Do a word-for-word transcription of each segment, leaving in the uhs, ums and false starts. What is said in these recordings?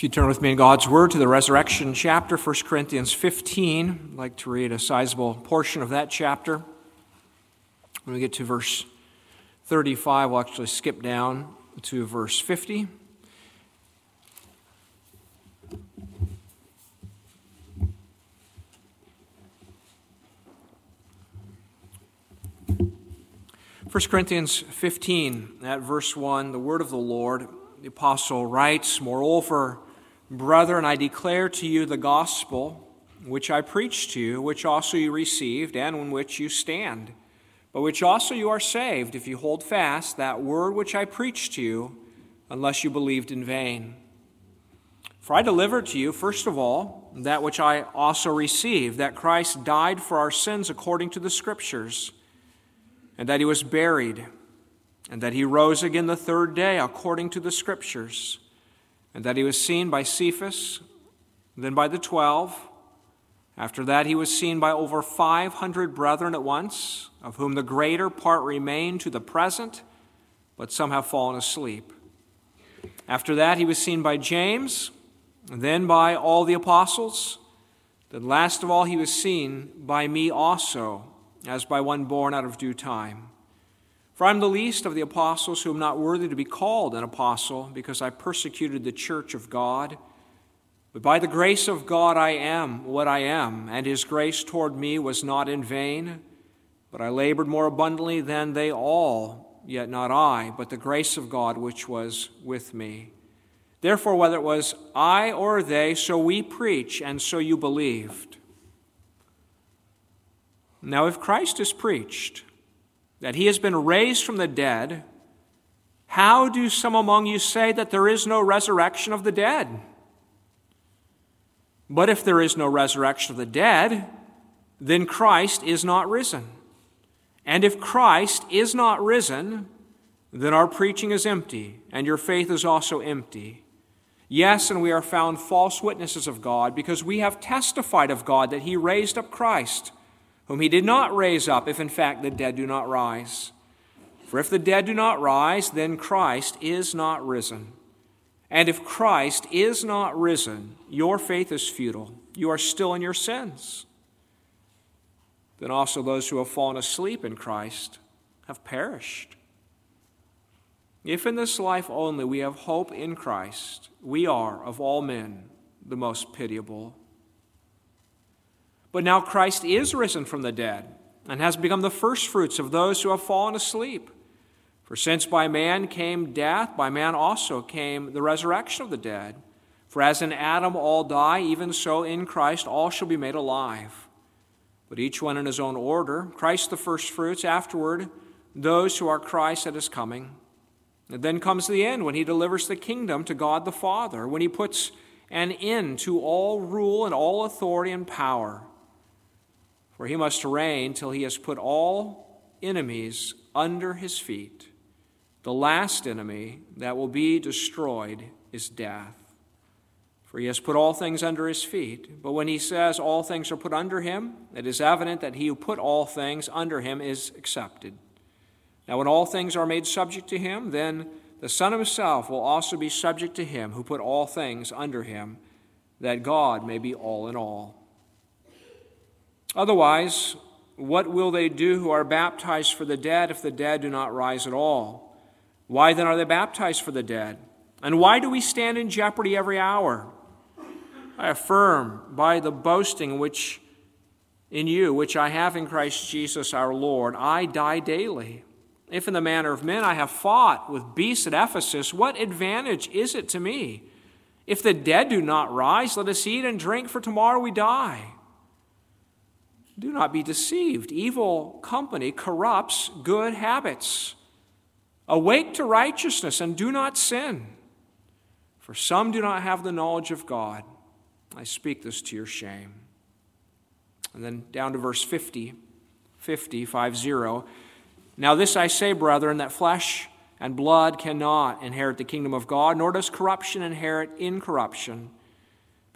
If you turn with me in God's Word to the resurrection chapter, First Corinthians fifteen, I'd like to read a sizable portion of that chapter. When we get to verse thirty-five, we'll actually skip down to verse fifty. First Corinthians fifteen, at verse one, the word of the Lord, the apostle writes, "Moreover, brethren, I declare to you the gospel which I preached to you, which also you received, and in which you stand, by which also you are saved, if you hold fast that word which I preached to you, unless you believed in vain. For I delivered to you, first of all, that which I also received, that Christ died for our sins according to the Scriptures, and that he was buried, and that he rose again the third day according to the Scriptures, and that he was seen by Cephas, then by the twelve. After that he was seen by over five hundred brethren at once, of whom the greater part remain to the present, but some have fallen asleep. After that he was seen by James, and then by all the apostles. Then last of all he was seen by me also, as by one born out of due time. For I am the least of the apostles, who am not worthy to be called an apostle, because I persecuted the church of God. But by the grace of God I am what I am, and his grace toward me was not in vain. But I labored more abundantly than they all, yet not I, but the grace of God which was with me. Therefore, whether it was I or they, so we preach, and so you believed. Now, if Christ is preached, that he has been raised from the dead, how do some among you say that there is no resurrection of the dead? But if there is no resurrection of the dead, then Christ is not risen. And if Christ is not risen, then our preaching is empty, and your faith is also empty. Yes, and we are found false witnesses of God, because we have testified of God that he raised up Christ, whom he did not raise up, if in fact the dead do not rise. For if the dead do not rise, then Christ is not risen. And if Christ is not risen, your faith is futile. You are still in your sins. Then also those who have fallen asleep in Christ have perished. If in this life only we have hope in Christ, we are, of all men, the most pitiable. But now Christ is risen from the dead, and has become the firstfruits of those who have fallen asleep. For since by man came death, by man also came the resurrection of the dead. For as in Adam all die, even so in Christ all shall be made alive. But each one in his own order, Christ the firstfruits, afterward those who are Christ at his coming. And then comes the end, when he delivers the kingdom to God the Father, when he puts an end to all rule and all authority and power. For he must reign till he has put all enemies under his feet. The last enemy that will be destroyed is death. For he has put all things under his feet. But when he says all things are put under him, it is evident that he who put all things under him is accepted. Now when all things are made subject to him, then the Son himself will also be subject to him who put all things under him, that God may be all in all. Otherwise, what will they do who are baptized for the dead if the dead do not rise at all? Why then are they baptized for the dead? And why do we stand in jeopardy every hour? I affirm by the boasting which in you, which I have in Christ Jesus our Lord, I die daily. If in the manner of men I have fought with beasts at Ephesus, what advantage is it to me? If the dead do not rise, let us eat and drink, for tomorrow we die. Do not be deceived. Evil company corrupts good habits. Awake to righteousness and do not sin, for some do not have the knowledge of God. I speak this to your shame." And then down to verse fifty, fifty, five zero. "Now this I say, brethren, that flesh and blood cannot inherit the kingdom of God, nor does corruption inherit incorruption.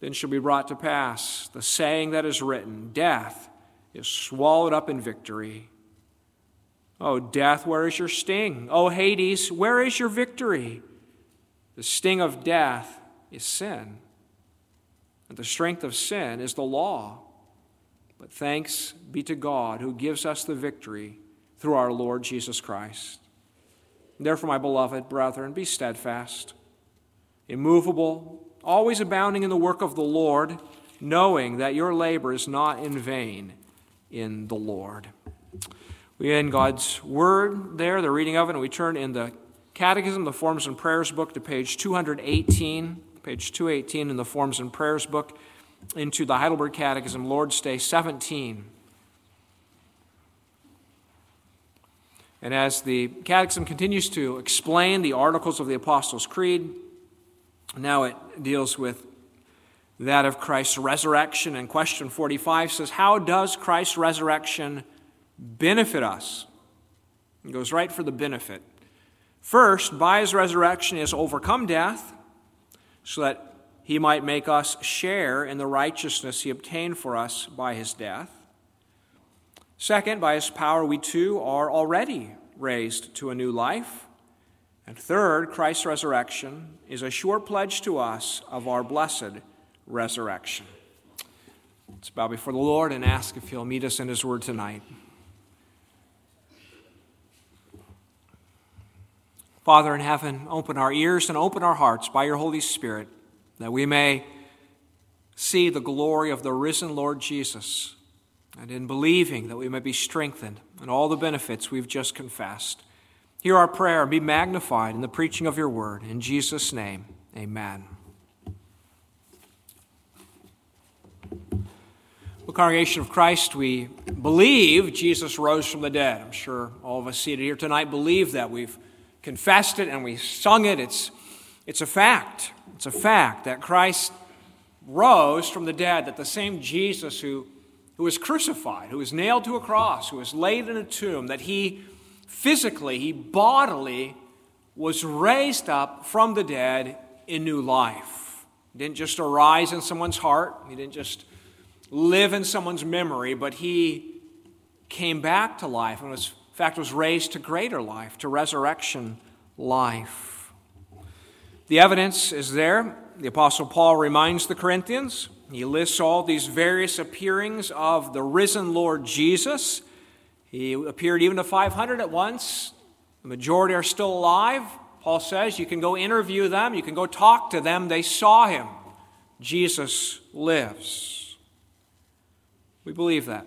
then shall be brought to pass the saying that is written, death is swallowed up in victory. O death, where is your sting? O Hades, where is your victory? The sting of death is sin, and the strength of sin is the law. But thanks be to God who gives us the victory through our Lord Jesus Christ. Therefore, my beloved brethren, be steadfast, immovable, always abounding in the work of the Lord, knowing that your labor is not in vain in the Lord. We end God's word there, the reading of it, and we turn in the Catechism, the Forms and Prayers book, to page two eighteen, page two eighteen in the Forms and Prayers book, into the Heidelberg Catechism, Lord's Day seventeen. And as the Catechism continues to explain the articles of the Apostles' Creed, now it deals with that of Christ's resurrection. And question forty-five says, how does Christ's resurrection benefit us? It goes right for the benefit. First, by his resurrection he has overcome death, so that he might make us share in the righteousness he obtained for us by his death. Second, by his power we too are already raised to a new life. And third, Christ's resurrection is a sure pledge to us of our blessed resurrection. Let's bow before the Lord and ask if he'll meet us in his word tonight. Father in heaven, open our ears and open our hearts by your Holy Spirit, that we may see the glory of the risen Lord Jesus, and in believing that we may be strengthened in all the benefits we've just confessed. Hear our prayer and be magnified in the preaching of your word. In Jesus' name, amen. Well, congregation of Christ, we believe Jesus rose from the dead. I'm sure all of us seated here tonight believe that. We've confessed it and we've sung it. It's It's a fact. It's a fact that Christ rose from the dead, that the same Jesus who, who was crucified, who was nailed to a cross, who was laid in a tomb, that he physically, he bodily was raised up from the dead in new life. He didn't just arise in someone's heart. He didn't just live in someone's memory, but he came back to life and was, in fact, was raised to greater life, to resurrection life. The evidence is there. The Apostle Paul reminds the Corinthians. He lists all these various appearings of the risen Lord Jesus. He appeared even to five hundred at once. The majority are still alive. Paul says you can go interview them. You can go talk to them. They saw him. Jesus lives. We believe that.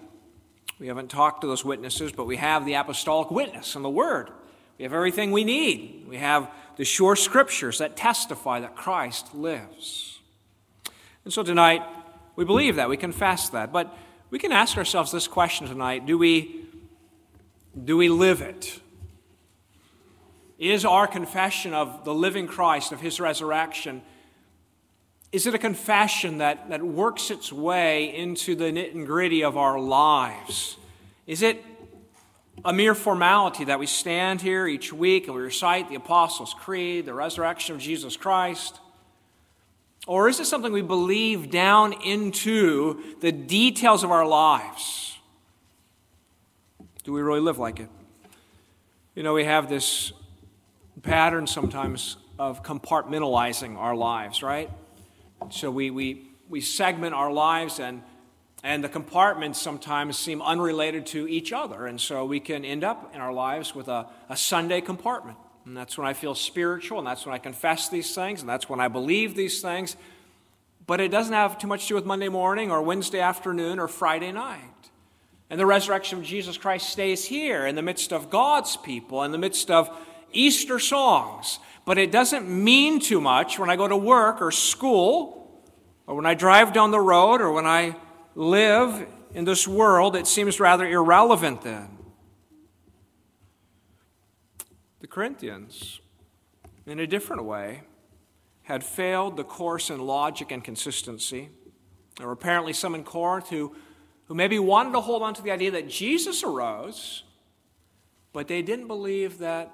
We haven't talked to those witnesses, but we have the apostolic witness and the word. We have everything we need. We have the sure scriptures that testify that Christ lives. And so tonight, we believe that. We confess that. But we can ask ourselves this question tonight. Do we, do we live it? Is our confession of the living Christ, of his resurrection, is it a confession that, that works its way into the nit and gritty of our lives? Is it a mere formality that we stand here each week and we recite the Apostles' Creed, the resurrection of Jesus Christ? Or is it something we believe down into the details of our lives? Do we really live like it? You know, we have this pattern sometimes of compartmentalizing our lives, right? So we we, we segment our lives, and And the compartments sometimes seem unrelated to each other. And so we can end up in our lives with a, a Sunday compartment. And that's when I feel spiritual, and that's when I confess these things, and that's when I believe these things. But it doesn't have too much to do with Monday morning or Wednesday afternoon or Friday night. And the resurrection of Jesus Christ stays here in the midst of God's people, in the midst of Easter songs. But it doesn't mean too much when I go to work or school, or when I drive down the road, or when I live in this world. It seems rather irrelevant then. The Corinthians, in a different way, had failed the course in logic and consistency. There were apparently some in Corinth who, who maybe wanted to hold on to the idea that Jesus arose, but they didn't believe that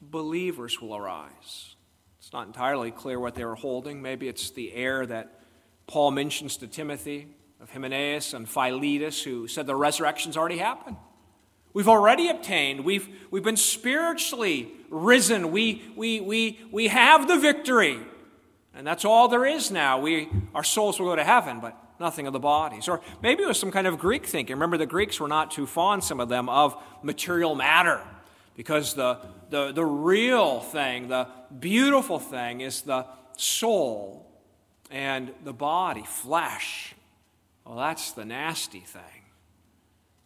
believers will arise. It's not entirely clear what they were holding. Maybe it's the air that Paul mentions to Timothy of Hymenaeus and Philetus, who said the resurrection's already happened. We've already obtained. We've, we've been spiritually risen. We, we, we, we have the victory. And that's all there is now. We, our souls will go to heaven, but nothing of the bodies. Or maybe it was some kind of Greek thinking. Remember, the Greeks were not too fond, some of them, of material matter, because the, the, the real thing, the beautiful thing, is the soul and the body, flesh. Well, that's the nasty thing.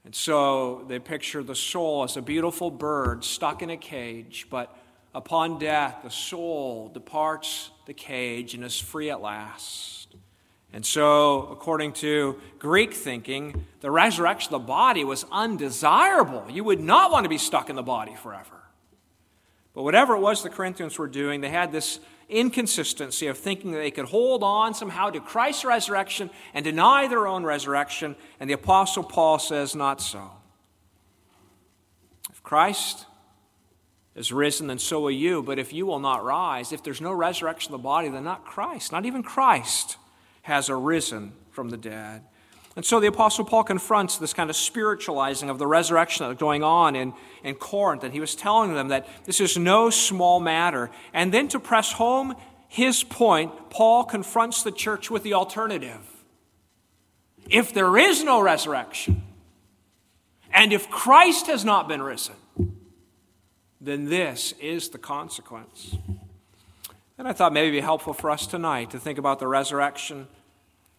And so they picture the soul as a beautiful bird stuck in a cage, but upon death, the soul departs the cage and is free at last. And so, according to Greek thinking, the resurrection of the body was undesirable. You would not want to be stuck in the body forever. But whatever it was the Corinthians were doing, they had this inconsistency of thinking that they could hold on somehow to Christ's resurrection and deny their own resurrection. And the Apostle Paul says, not so. If Christ is risen, then so will you. But if you will not rise, if there's no resurrection of the body, then not Christ, not even Christ has arisen from the dead. And so the Apostle Paul confronts this kind of spiritualizing of the resurrection that's going on in, in Corinth. And he was telling them that this is no small matter. And then to press home his point, Paul confronts the church with the alternative. If there is no resurrection, and if Christ has not been risen, then this is the consequence. And I thought maybe it would be helpful for us tonight to think about the resurrection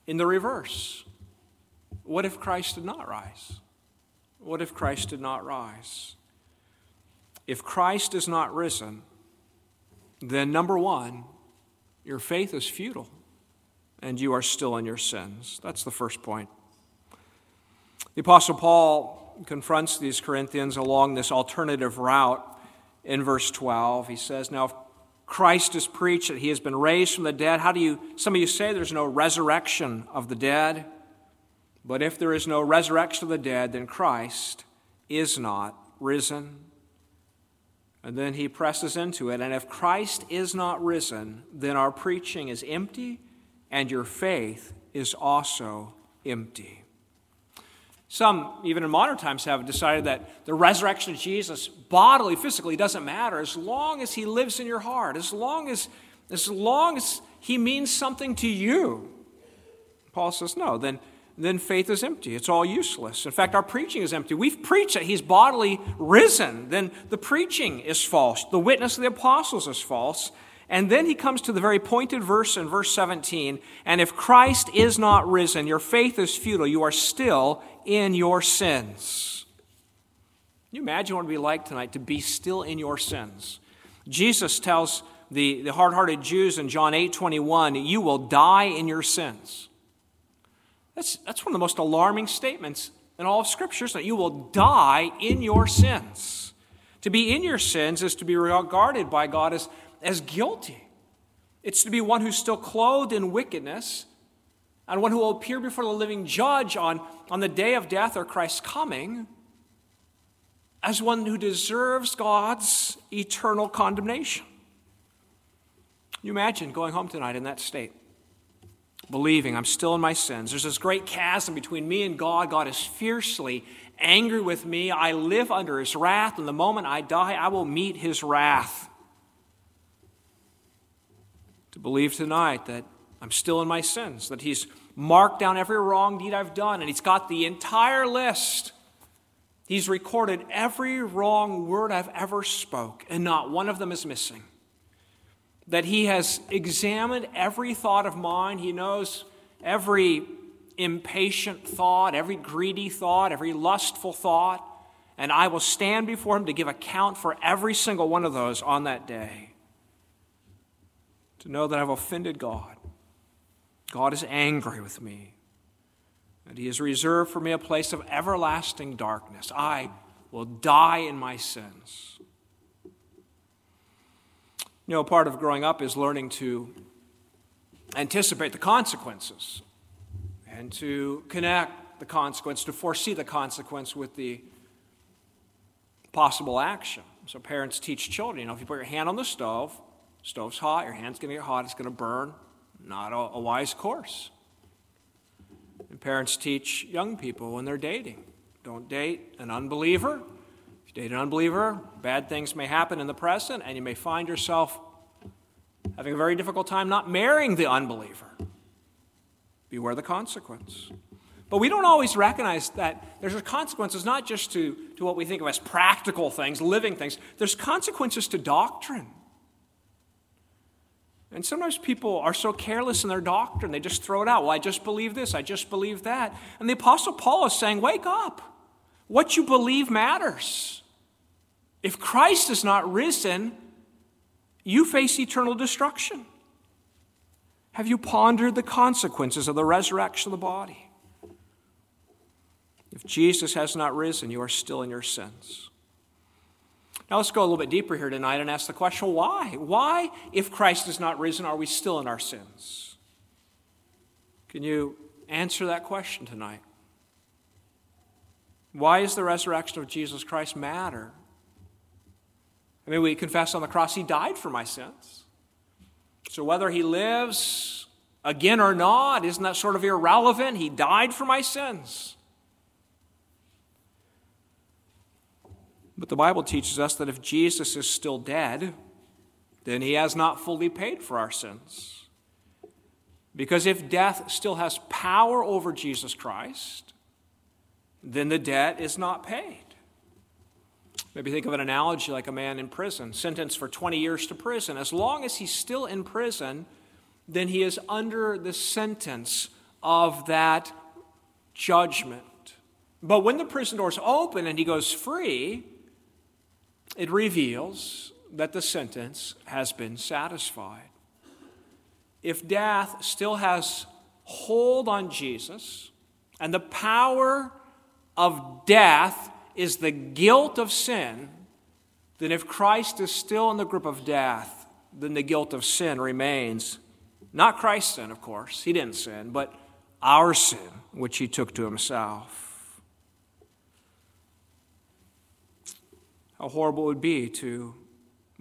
in the reverse. What if Christ did not rise? What if Christ did not rise? If Christ is not risen, then number one, your faith is futile and you are still in your sins. That's the first point. The Apostle Paul confronts these Corinthians along this alternative route. In verse twelve, he says, now if Christ is preached that he has been raised from the dead, how do you, some of you say there's no resurrection of the dead? But if there is no resurrection of the dead, then Christ is not risen. And then he presses into it, and if Christ is not risen, then our preaching is empty, and your faith is also empty. Some, even in modern times, have decided that the resurrection of Jesus bodily, physically, doesn't matter as long as he lives in your heart, as long as, as long as he means something to you. Paul says, no, then, then faith is empty. It's all useless. In fact, our preaching is empty. We've preached that he's bodily risen. Then the preaching is false. The witness of the apostles is false. And then he comes to the very pointed verse in verse seventeen. And if Christ is not risen, your faith is futile. You are still in your sins. Can you imagine what it would be like tonight to be still in your sins? Jesus tells the, the hard-hearted Jews in John eight twenty-one, you will die in your sins. That's, that's one of the most alarming statements in all of Scripture, that you will die in your sins. To be in your sins is to be regarded by God as as guilty. It's to be one who's still clothed in wickedness and one who will appear before the living judge on, on the day of death or Christ's coming as one who deserves God's eternal condemnation. Can you imagine going home tonight in that state, believing I'm still in my sins? There's this great chasm between me and God. God is fiercely angry with me. I live under his wrath, and the moment I die, I will meet his wrath. To believe tonight that I'm still in my sins, that he's marked down every wrong deed I've done, and he's got the entire list. He's recorded every wrong word I've ever spoke, and not one of them is missing. That he has examined every thought of mine. He knows every impatient thought, every greedy thought, every lustful thought, and I will stand before him to give account for every single one of those on that day. To know that I've offended God. God is angry with me. And he has reserved for me a place of everlasting darkness. I will die in my sins. You know, part of growing up is learning to anticipate the consequences and to connect the consequence, to foresee the consequence with the possible action. So parents teach children, you know, if you put your hand on the stove, stove's hot, your hand's going to get hot, it's going to burn. Not a, a wise course. And parents teach young people when they're dating. Don't date an unbeliever. If you date an unbeliever, bad things may happen in the present, and you may find yourself having a very difficult time not marrying the unbeliever. Beware the consequence. But we don't always recognize that there's consequences not just to, to what we think of as practical things, living things. There's consequences to doctrine. And sometimes people are so careless in their doctrine, they just throw it out. Well, I just believe this, I just believe that. And the Apostle Paul is saying, wake up. What you believe matters. If Christ is not risen, you face eternal destruction. Have you pondered the consequences of the resurrection of the body? If Jesus has not risen, you are still in your sins. Now let's go a little bit deeper here tonight and ask the question, why? Why, if Christ is not risen, are we still in our sins? Can you answer that question tonight? Why does the resurrection of Jesus Christ matter? I mean, we confess on the cross he died for my sins. So whether he lives again or not, isn't that sort of irrelevant? He died for my sins. But the Bible teaches us that if Jesus is still dead, then he has not fully paid for our sins. Because if death still has power over Jesus Christ, then the debt is not paid. Maybe think of an analogy like a man in prison, sentenced for twenty years to prison. As long as he's still in prison, then he is under the sentence of that judgment. But when the prison doors open and he goes free, it reveals that the sentence has been satisfied. If death still has hold on Jesus, and the power of death is the guilt of sin, then if Christ is still in the grip of death, then the guilt of sin remains. Not Christ's sin, of course, he didn't sin, but our sin, which he took to himself. How horrible it would be to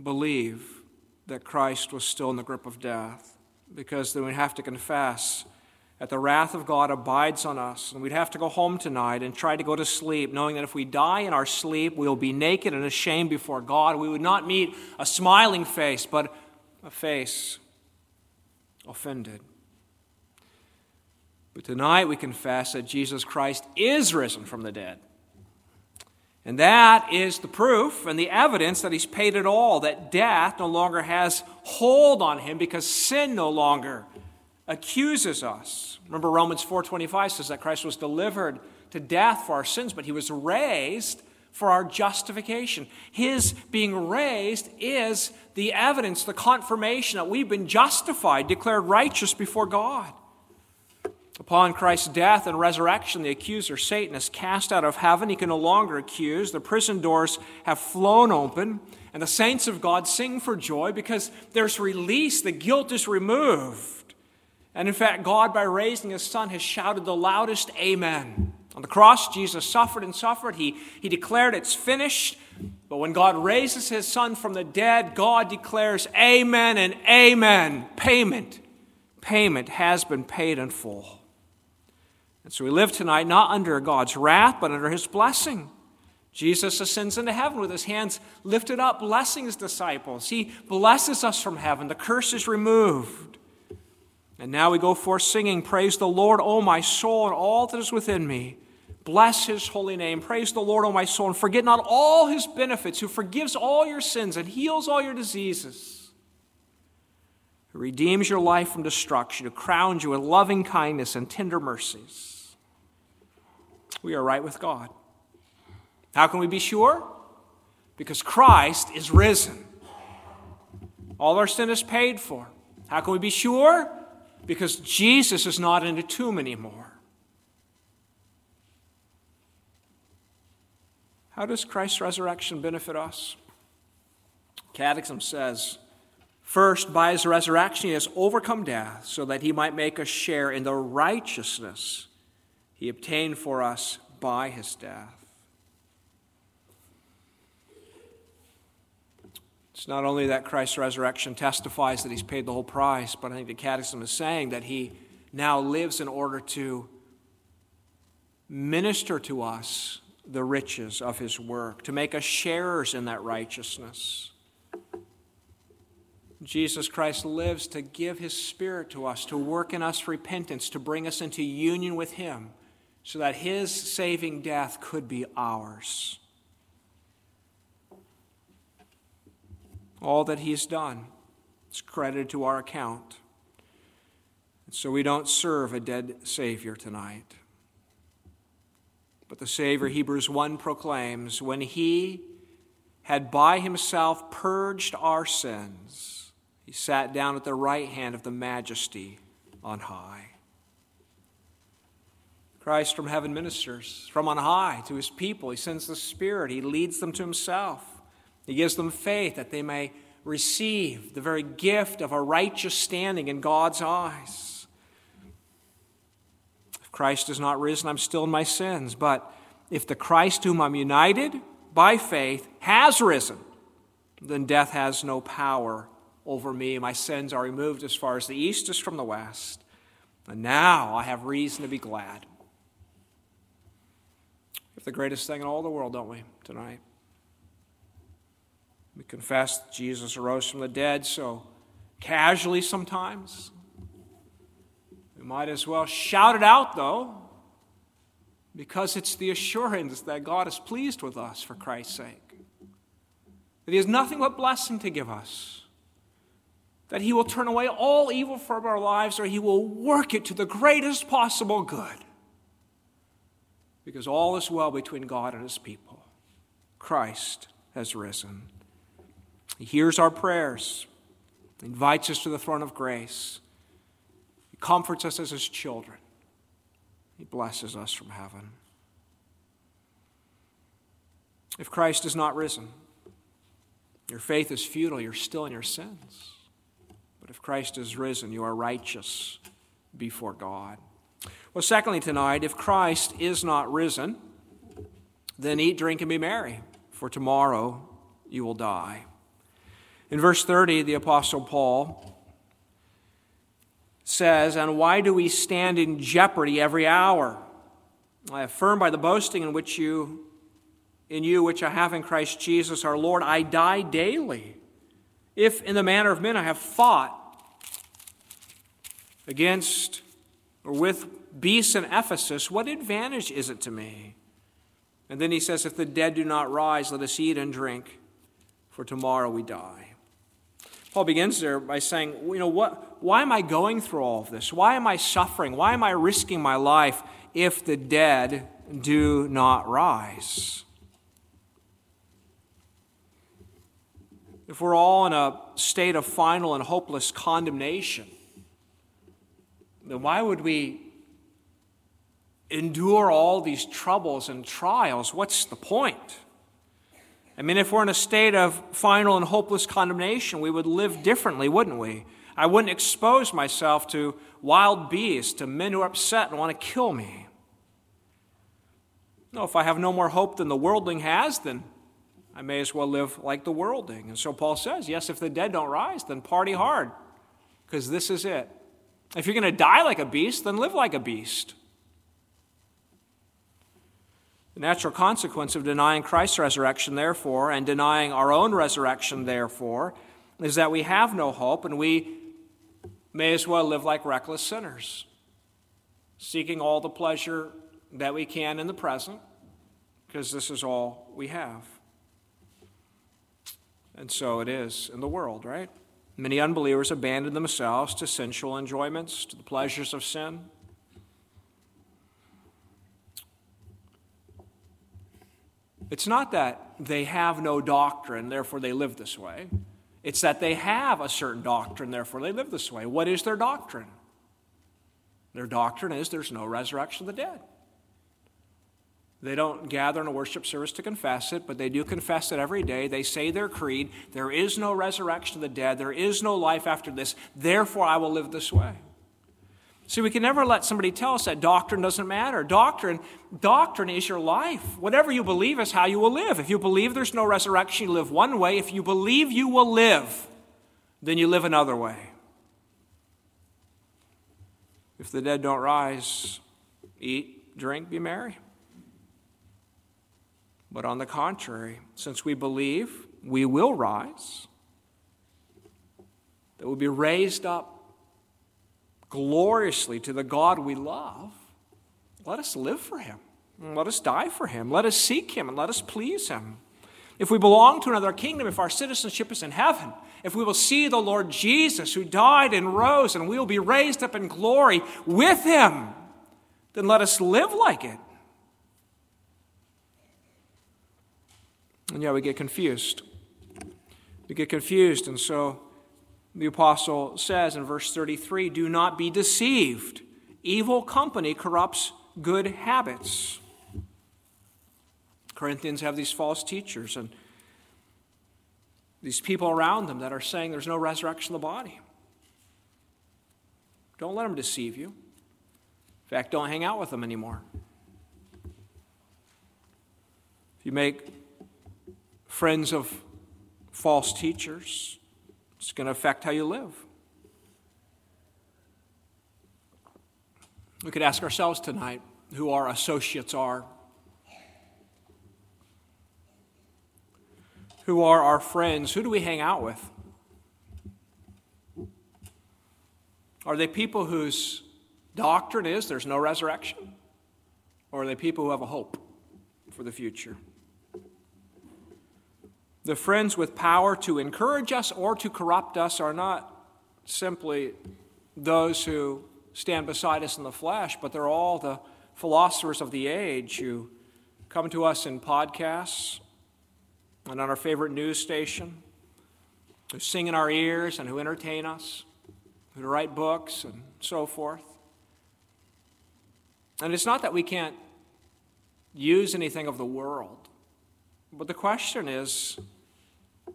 believe that Christ was still in the grip of death, because then we'd have to confess that the wrath of God abides on us, and we'd have to go home tonight and try to go to sleep, knowing that if we die in our sleep, we'll be naked and ashamed before God. We would not meet a smiling face, but a face offended. But tonight we confess that Jesus Christ is risen from the dead. And that is the proof and the evidence that he's paid it all, that death no longer has hold on him because sin no longer accuses us. Remember Romans four twenty-five says that Christ was delivered to death for our sins, but he was raised for our justification. His being raised is the evidence, the confirmation that we've been justified, declared righteous before God. Upon Christ's death and resurrection, the accuser, Satan, is cast out of heaven. He can no longer accuse. The prison doors have flown open, and the saints of God sing for joy because there's release. The guilt is removed. And in fact, God, by raising his Son, has shouted the loudest amen. On the cross, Jesus suffered and suffered. He, he declared it's finished. But when God raises his Son from the dead, God declares amen and amen. Payment, payment has been paid in full. And so we live tonight not under God's wrath, but under his blessing. Jesus ascends into heaven with his hands lifted up, blessing his disciples. He blesses us from heaven. The curse is removed. And now we go forth singing, praise the Lord, O my soul, and all that is within me. Bless his holy name. Praise the Lord, O my soul, and forget not all his benefits, who forgives all your sins and heals all your diseases, who redeems your life from destruction, who crowns you with loving kindness and tender mercies. We are right with God. How can we be sure? Because Christ is risen. All our sin is paid for. How can we be sure? Because Jesus is not in a tomb anymore. How does Christ's resurrection benefit us? Catechism says, First, by his resurrection, he has overcome death so that he might make us share in the righteousness he obtained for us by his death. It's not only that Christ's resurrection testifies that he's paid the whole price, but I think the Catechism is saying that he now lives in order to minister to us the riches of his work, to make us sharers in that righteousness. Jesus Christ lives to give his Spirit to us, to work in us repentance, to bring us into union with him, so that his saving death could be ours. All that he's done is credited to our account. And so we don't serve a dead Savior tonight. But the Savior, Hebrews one proclaims, when he had by himself purged our sins, he sat down at the right hand of the Majesty on high. Christ from heaven ministers from on high to his people. He sends the Spirit. He leads them to himself. He gives them faith that they may receive the very gift of a righteous standing in God's eyes. If Christ is not risen, I'm still in my sins. But if the Christ whom I'm united by faith has risen, then death has no power over me. My sins are removed as far as the east is from the west. And now I have reason to be glad. We have the greatest thing in all the world, don't we, tonight? We confess that Jesus arose from the dead so casually sometimes. We might as well shout it out, though, because it's the assurance that God is pleased with us for Christ's sake, that he has nothing but blessing to give us, that he will turn away all evil from our lives, or he will work it to the greatest possible good, because all is well between God and his people. Christ has risen. He hears our prayers, he invites us to the throne of grace, he comforts us as his children, he blesses us from heaven. If Christ is not risen, your faith is futile, you're still in your sins. But if Christ is risen, you are righteous before God. Well, secondly tonight, if Christ is not risen, then eat, drink, and be merry, for tomorrow you will die. In verse thirty, the Apostle Paul says, and why do we stand in jeopardy every hour? I affirm by the boasting in which you, in you which I have in Christ Jesus our Lord, I die daily. If in the manner of men I have fought against or with beasts in Ephesus, what advantage is it to me? And then he says, if the dead do not rise, let us eat and drink, for tomorrow we die. Paul begins there by saying, you know, what? Why am I going through all of this? Why am I suffering? Why am I risking my life if the dead do not rise? If we're all in a state of final and hopeless condemnation, then why would we endure all these troubles and trials? What's the point? I mean, if we're in a state of final and hopeless condemnation, we would live differently, wouldn't we? I wouldn't expose myself to wild beasts, to men who are upset and want to kill me. No, if I have no more hope than the worldling has, then I may as well live like the worldling. And so Paul says, yes, if the dead don't rise, then party hard, because this is it. If you're going to die like a beast, then live like a beast. The natural consequence of denying Christ's resurrection, therefore, and denying our own resurrection, therefore, is that we have no hope and we may as well live like reckless sinners, seeking all the pleasure that we can in the present, because this is all we have. And so it is in the world, right? Many unbelievers abandon themselves to sensual enjoyments, to the pleasures of sin. It's not that they have no doctrine, therefore they live this way. It's that they have a certain doctrine, therefore they live this way. What is their doctrine? Their doctrine is there's no resurrection of the dead. They don't gather in a worship service to confess it, but they do confess it every day. They say their creed. There is no resurrection of the dead. There is no life after this. Therefore, I will live this way. See, we can never let somebody tell us that doctrine doesn't matter. Doctrine, doctrine is your life. Whatever you believe is how you will live. If you believe there's no resurrection, you live one way. If you believe you will live, then you live another way. If the dead don't rise, eat, drink, be merry. But on the contrary, since we believe we will rise, that we'll be raised up gloriously to the God we love, let us live for him. Let us die for him. Let us seek him and let us please him. If we belong to another kingdom, if our citizenship is in heaven, if we will see the Lord Jesus who died and rose and we will be raised up in glory with him, then let us live like it. And yeah, we get confused. We get confused. And so the apostle says in verse thirty-three, do not be deceived. Evil company corrupts good habits. Corinthians have these false teachers and these people around them that are saying there's no resurrection of the body. Don't let them deceive you. In fact, don't hang out with them anymore. If you make friends of false teachers, it's going to affect how you live. We could ask ourselves tonight who our associates are, who are our friends, who do we hang out with? Are they people whose doctrine is there's no resurrection? Or are they people who have a hope for the future? The friends with power to encourage us or to corrupt us are not simply those who stand beside us in the flesh, but they're all the philosophers of the age who come to us in podcasts and on our favorite news station, who sing in our ears and who entertain us, who write books and so forth. And it's not that we can't use anything of the world. But the question is,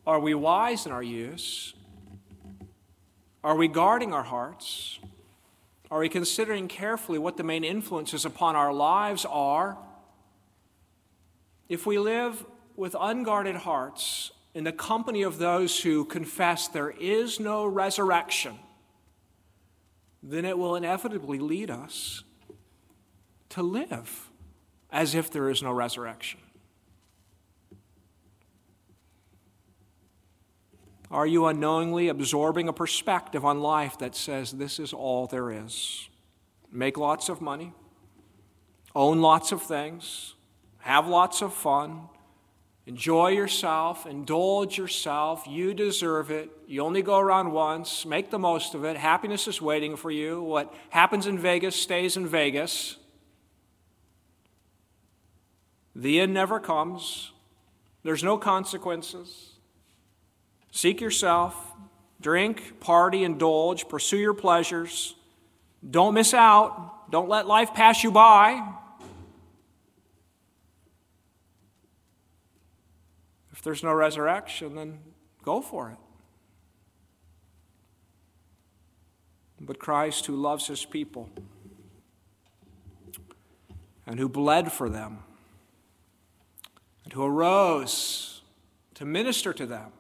are we wise in our use? Are we guarding our hearts? Are we considering carefully what the main influences upon our lives are? If we live with unguarded hearts in the company of those who confess there is no resurrection, then it will inevitably lead us to live as if there is no resurrection. Are you unknowingly absorbing a perspective on life that says this is all there is? Make lots of money, own lots of things, have lots of fun, enjoy yourself, indulge yourself, you deserve it, you only go around once, make the most of it, happiness is waiting for you, what happens in Vegas stays in Vegas, the end never comes, there's no consequences. Seek yourself, drink, party, indulge, pursue your pleasures. Don't miss out. Don't let life pass you by. If there's no resurrection, then go for it. But Christ, who loves his people and who bled for them and who arose to minister to them,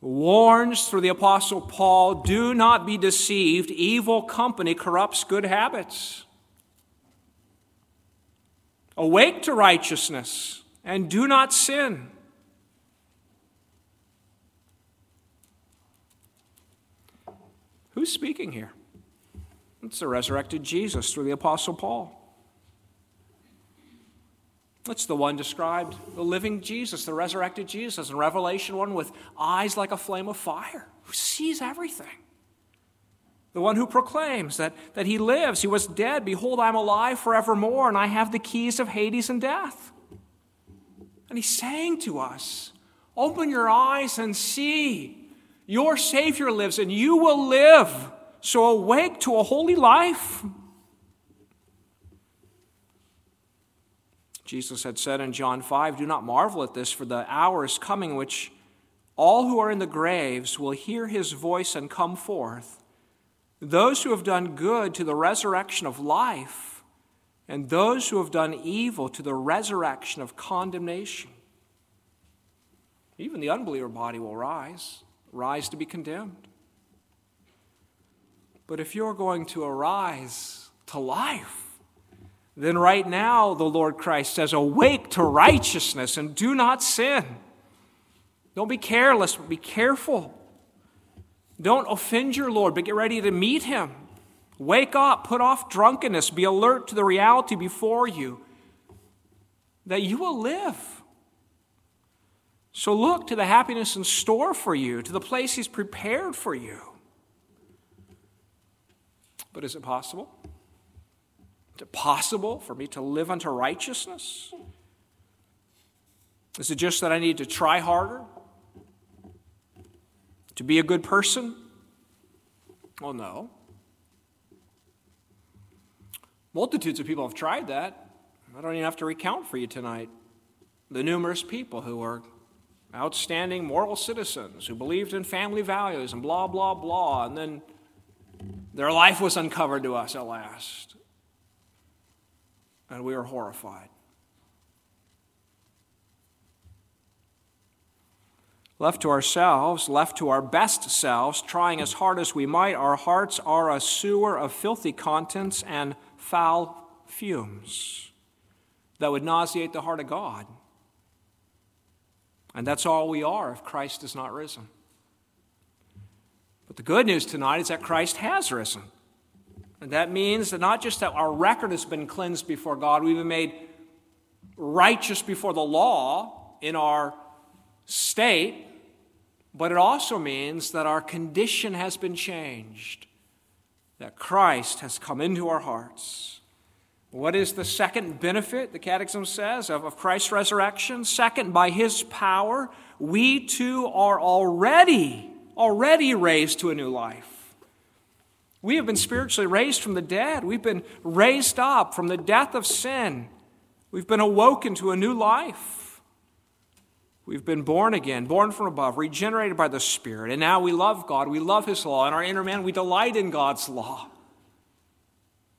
warns through the Apostle Paul, do not be deceived. Evil company corrupts good habits. Awake to righteousness and do not sin. Who's speaking here? It's the resurrected Jesus through the Apostle Paul. It's the one described, the living Jesus, the resurrected Jesus in Revelation one with eyes like a flame of fire, who sees everything. The one who proclaims that, that he lives, he was dead, behold, I am alive forevermore, and I have the keys of Hades and death. And he's saying to us, open your eyes and see, your Savior lives and you will live, so awake to a holy life. Jesus had said in John five, "Do not marvel at this, for the hour is coming which all who are in the graves will hear his voice and come forth, those who have done good to the resurrection of life, and those who have done evil to the resurrection of condemnation." Even the unbeliever body will rise, rise to be condemned. But if you're going to arise to life, then right now, the Lord Christ says, awake to righteousness and do not sin. Don't be careless, but be careful. Don't offend your Lord, but get ready to meet him. Wake up, put off drunkenness, be alert to the reality before you that you will live. So look to the happiness in store for you, to the place he's prepared for you. But is it possible? Is it possible for me to live unto righteousness? Is it just that I need to try harder? To be a good person? Well, no. Multitudes of people have tried that. I don't even have to recount for you tonight the numerous people who are outstanding moral citizens who believed in family values and blah, blah, blah, and then their life was uncovered to us at last. And we are horrified. Left to ourselves, left to our best selves, trying as hard as we might, our hearts are a sewer of filthy contents and foul fumes that would nauseate the heart of God. And that's all we are if Christ is not risen. But the good news tonight is that Christ has risen. And that means that not just that our record has been cleansed before God, we've been made righteous before the law in our state, but it also means that our condition has been changed, that Christ has come into our hearts. What is the second benefit, the Catechism says, of, of Christ's resurrection? Second, by his power, we too are already, already raised to a new life. We have been spiritually raised from the dead. We've been raised up from the death of sin. We've been awoken to a new life. We've been born again, born from above, regenerated by the Spirit. And now we love God. We love his law. In our inner man, we delight in God's law.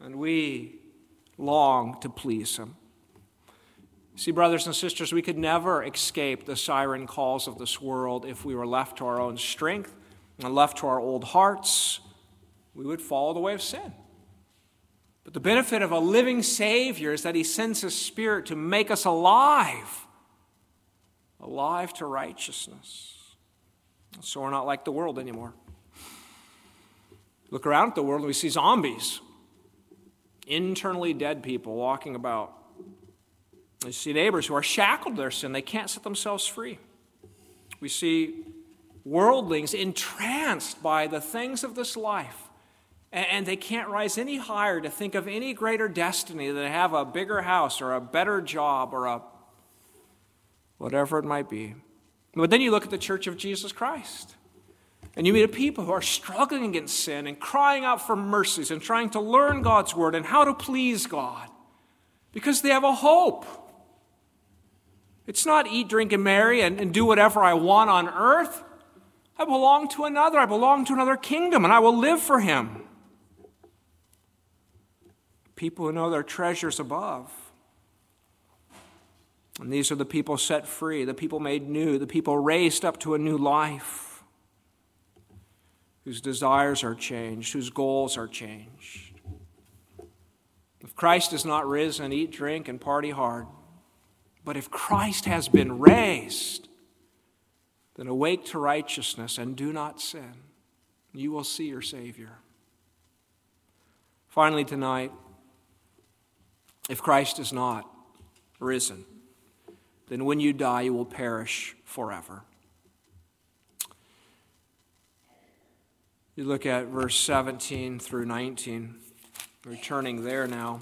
And we long to please him. See, brothers and sisters, we could never escape the siren calls of this world if we were left to our own strength and left to our old hearts. We would follow the way of sin. But the benefit of a living Savior is that he sends his Spirit to make us alive, alive to righteousness. So we're not like the world anymore. Look around at the world and we see zombies, internally dead people walking about. We see neighbors who are shackled to their sin. They can't set themselves free. We see worldlings entranced by the things of this life. And they can't rise any higher to think of any greater destiny than to have a bigger house or a better job or a whatever it might be. But then you look at the Church of Jesus Christ, and you meet a people who are struggling against sin and crying out for mercies and trying to learn God's word and how to please God because they have a hope. It's not eat, drink, and marry and, and do whatever I want on earth. I belong to another. I belong to another kingdom, and I will live for him. People who know their treasures above. And these are the people set free, the people made new, the people raised up to a new life, whose desires are changed, whose goals are changed. If Christ is not risen, eat, drink, and party hard. But if Christ has been raised, then awake to righteousness and do not sin. You will see your Savior. Finally, tonight, if Christ is not risen, then when you die, you will perish forever. You look at verse seventeen through nineteen, returning there now.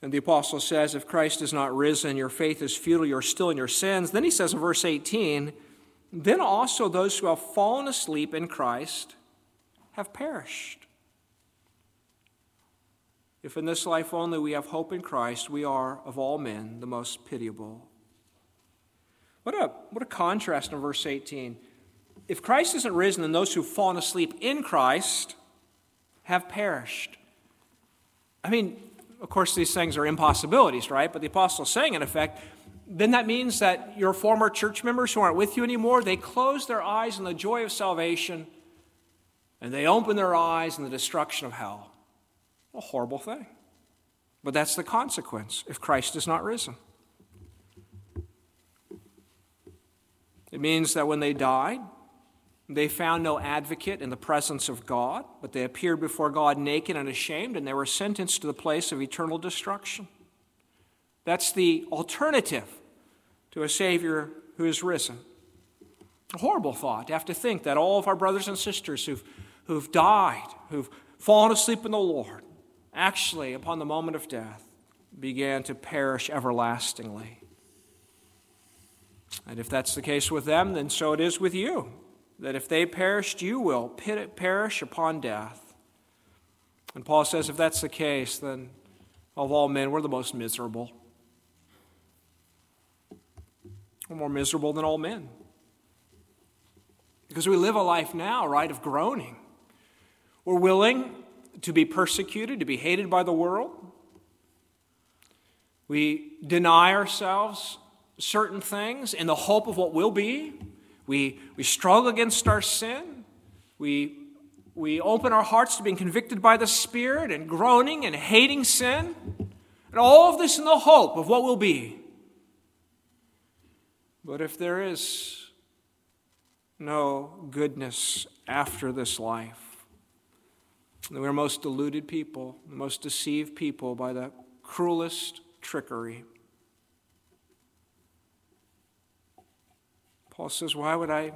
And the apostle says, if Christ is not risen, your faith is futile, you're still in your sins. Then he says in verse eighteen, then also those who have fallen asleep in Christ have perished. If in this life only we have hope in Christ, we are, of all men, the most pitiable. What a, what a contrast in verse eighteen. If Christ isn't risen, then those who've fallen asleep in Christ have perished. I mean, of course, these things are impossibilities, right? But the apostle is saying, in effect, then that means that your former church members who aren't with you anymore, they close their eyes in the joy of salvation, and they open their eyes in the destruction of hell. A horrible thing. But that's the consequence if Christ is not risen. It means that when they died, they found no advocate in the presence of God, but they appeared before God naked and ashamed, and they were sentenced to the place of eternal destruction. That's the alternative to a Savior who is risen. A horrible thought to have to think that all of our brothers and sisters who've, who've died, who've fallen asleep in the Lord, actually, upon the moment of death, began to perish everlastingly. And if that's the case with them, then so it is with you. That if they perished, you will perish upon death. And Paul says, if that's the case, then of all men, we're the most miserable. We're more miserable than all men. Because we live a life now, right, of groaning. We're willing to be persecuted, to be hated by the world. We deny ourselves certain things in the hope of what will be. We we struggle against our sin. We, we open our hearts to being convicted by the Spirit and groaning and hating sin. And all of this in the hope of what will be. But if there is no goodness after this life, then we are most deluded people, the most deceived people by the cruelest trickery. Paul says, why would I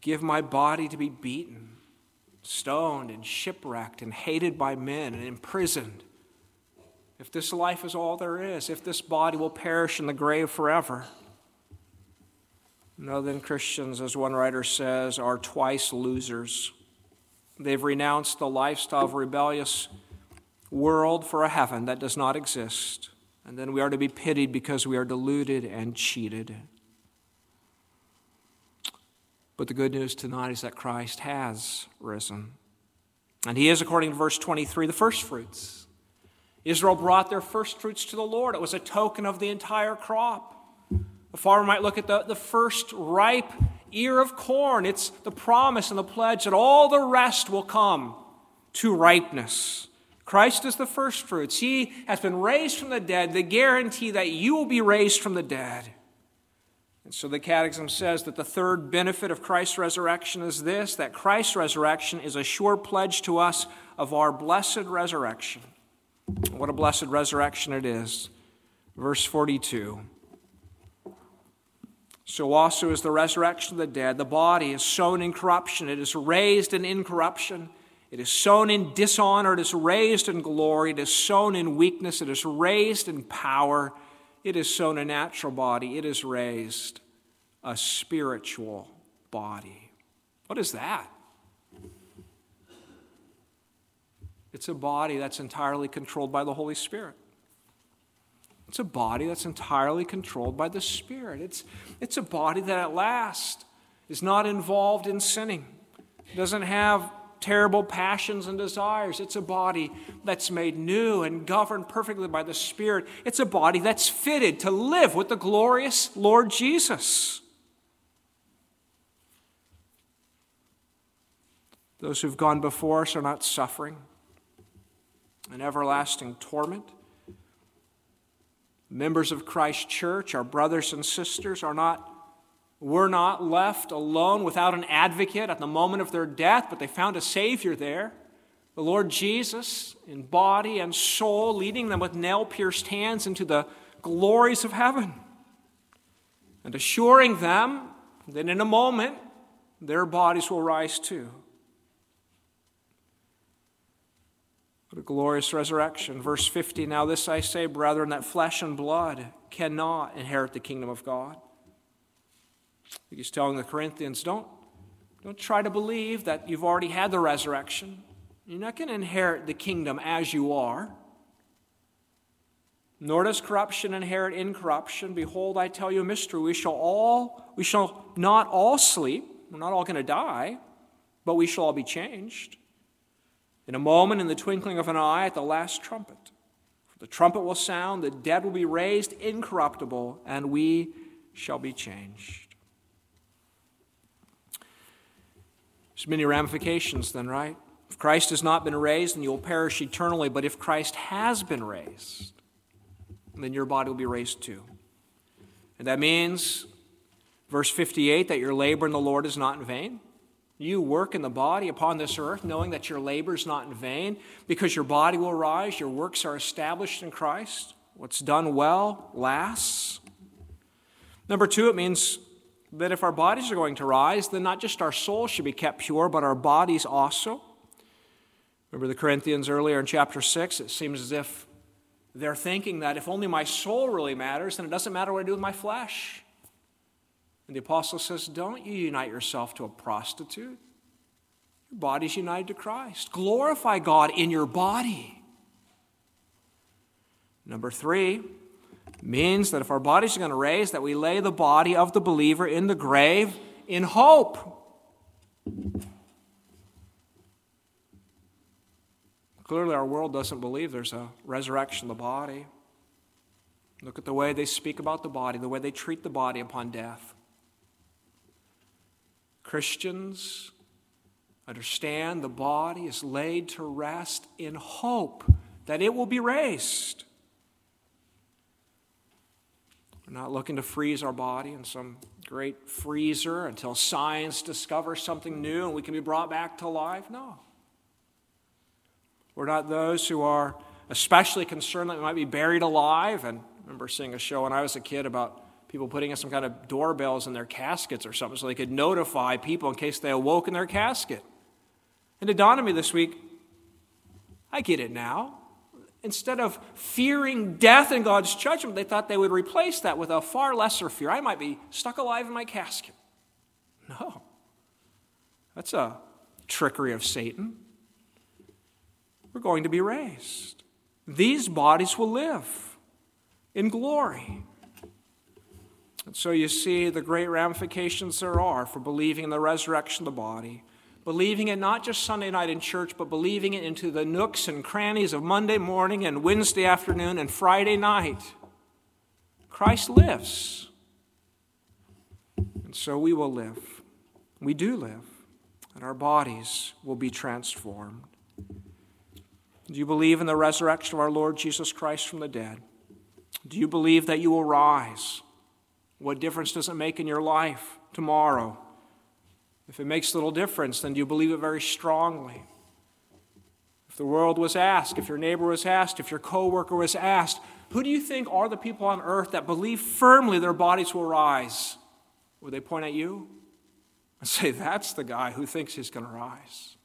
give my body to be beaten, stoned, and shipwrecked, and hated by men, and imprisoned, if this life is all there is, if this body will perish in the grave forever? No, then Christians, as one writer says, are twice losers. They've renounced the lifestyle of a rebellious world for a heaven that does not exist. And then we are to be pitied because we are deluded and cheated. But the good news tonight is that Christ has risen. And he is, according to verse twenty-three, the first fruits. Israel brought their first fruits to the Lord. It was a token of the entire crop. The farmer might look at the, the first ripe ear of corn. It's the promise and the pledge that all the rest will come to ripeness. Christ is the first fruits. He has been raised from the dead, the guarantee that you will be raised from the dead. And so the Catechism says that the third benefit of Christ's resurrection is this, that Christ's resurrection is a sure pledge to us of our blessed resurrection. What a blessed resurrection it is. Verse forty-two. So also is the resurrection of the dead. The body is sown in corruption. It is raised in incorruption. It is sown in dishonor. It is raised in glory. It is sown in weakness. It is raised in power. It is sown a natural body. It is raised a spiritual body. What is that? It's a body that's entirely controlled by the Holy Spirit. It's a body that's entirely controlled by the Spirit. It's, it's a body that at last is not involved in sinning. It doesn't have terrible passions and desires. It's a body that's made new and governed perfectly by the Spirit. It's a body that's fitted to live with the glorious Lord Jesus. Those who've gone before us are not suffering an everlasting torment. Members of Christ's church, our brothers and sisters, are not were not left alone without an advocate at the moment of their death, but they found a Savior there, the Lord Jesus, in body and soul, leading them with nail-pierced hands into the glories of heaven, and assuring them that in a moment, their bodies will rise too. What a glorious resurrection. Verse fifty, now this I say, brethren, that flesh and blood cannot inherit the kingdom of God. He's telling the Corinthians, don't, don't try to believe that you've already had the resurrection. You're not going to inherit the kingdom as you are. Nor does corruption inherit incorruption. Behold, I tell you a mystery. We shall all, we shall not all sleep. We're not all going to die, but we shall all be changed. In a moment, in the twinkling of an eye, at the last trumpet. For the trumpet will sound, the dead will be raised incorruptible, and we shall be changed. There's many ramifications then, right? If Christ has not been raised, then you will perish eternally. But if Christ has been raised, then your body will be raised too. And that means, verse fifty-eight, that your labor in the Lord is not in vain. You work in the body upon this earth, knowing that your labor is not in vain, because your body will rise, your works are established in Christ. What's done well lasts. Number two, it means that if our bodies are going to rise, then not just our soul should be kept pure, but our bodies also. Remember the Corinthians earlier in chapter six, it seems as if they're thinking that if only my soul really matters, then it doesn't matter what I do with my flesh. And the apostle says, don't you unite yourself to a prostitute. Your body's united to Christ. Glorify God in your body. Number three means that if our bodies are going to raise, that we lay the body of the believer in the grave in hope. Clearly, our world doesn't believe there's a resurrection of the body. Look at the way they speak about the body, the way they treat the body upon death. Christians understand the body is laid to rest in hope that it will be raised. We're not looking to freeze our body in some great freezer until science discovers something new and we can be brought back to life. No. We're not those who are especially concerned that we might be buried alive. And I remember seeing a show when I was a kid about people putting in some kind of doorbells in their caskets or something so they could notify people in case they awoke in their casket. And it dawned on me this week, I get it now. Instead of fearing death and God's judgment, they thought they would replace that with a far lesser fear. I might be stuck alive in my casket. No. That's a trickery of Satan. We're going to be raised. These bodies will live in glory. And so you see the great ramifications there are for believing in the resurrection of the body, believing it not just Sunday night in church, but believing it into the nooks and crannies of Monday morning and Wednesday afternoon and Friday night. Christ lives. And so we will live. We do live. And our bodies will be transformed. Do you believe in the resurrection of our Lord Jesus Christ from the dead? Do you believe that you will rise? What difference does it make in your life tomorrow? If it makes little difference, then do you believe it very strongly? If the world was asked, if your neighbor was asked, if your coworker was asked, who do you think are the people on earth that believe firmly their bodies will rise? Would they point at you and say, that's the guy who thinks he's going to rise?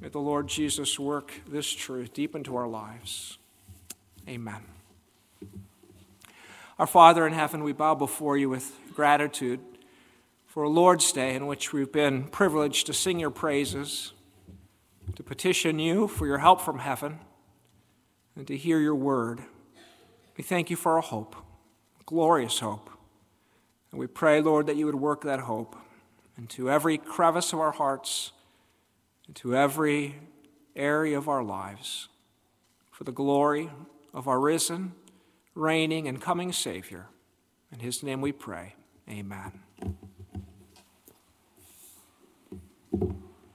May the Lord Jesus work this truth deep into our lives. Amen. Our Father in heaven, we bow before you with gratitude for a Lord's Day in which we've been privileged to sing your praises, to petition you for your help from heaven, and to hear your word. We thank you for our hope, glorious hope. And we pray, Lord, that you would work that hope into every crevice of our hearts, to every area of our lives, for the glory of our risen, reigning, and coming Savior. In his name we pray. Amen.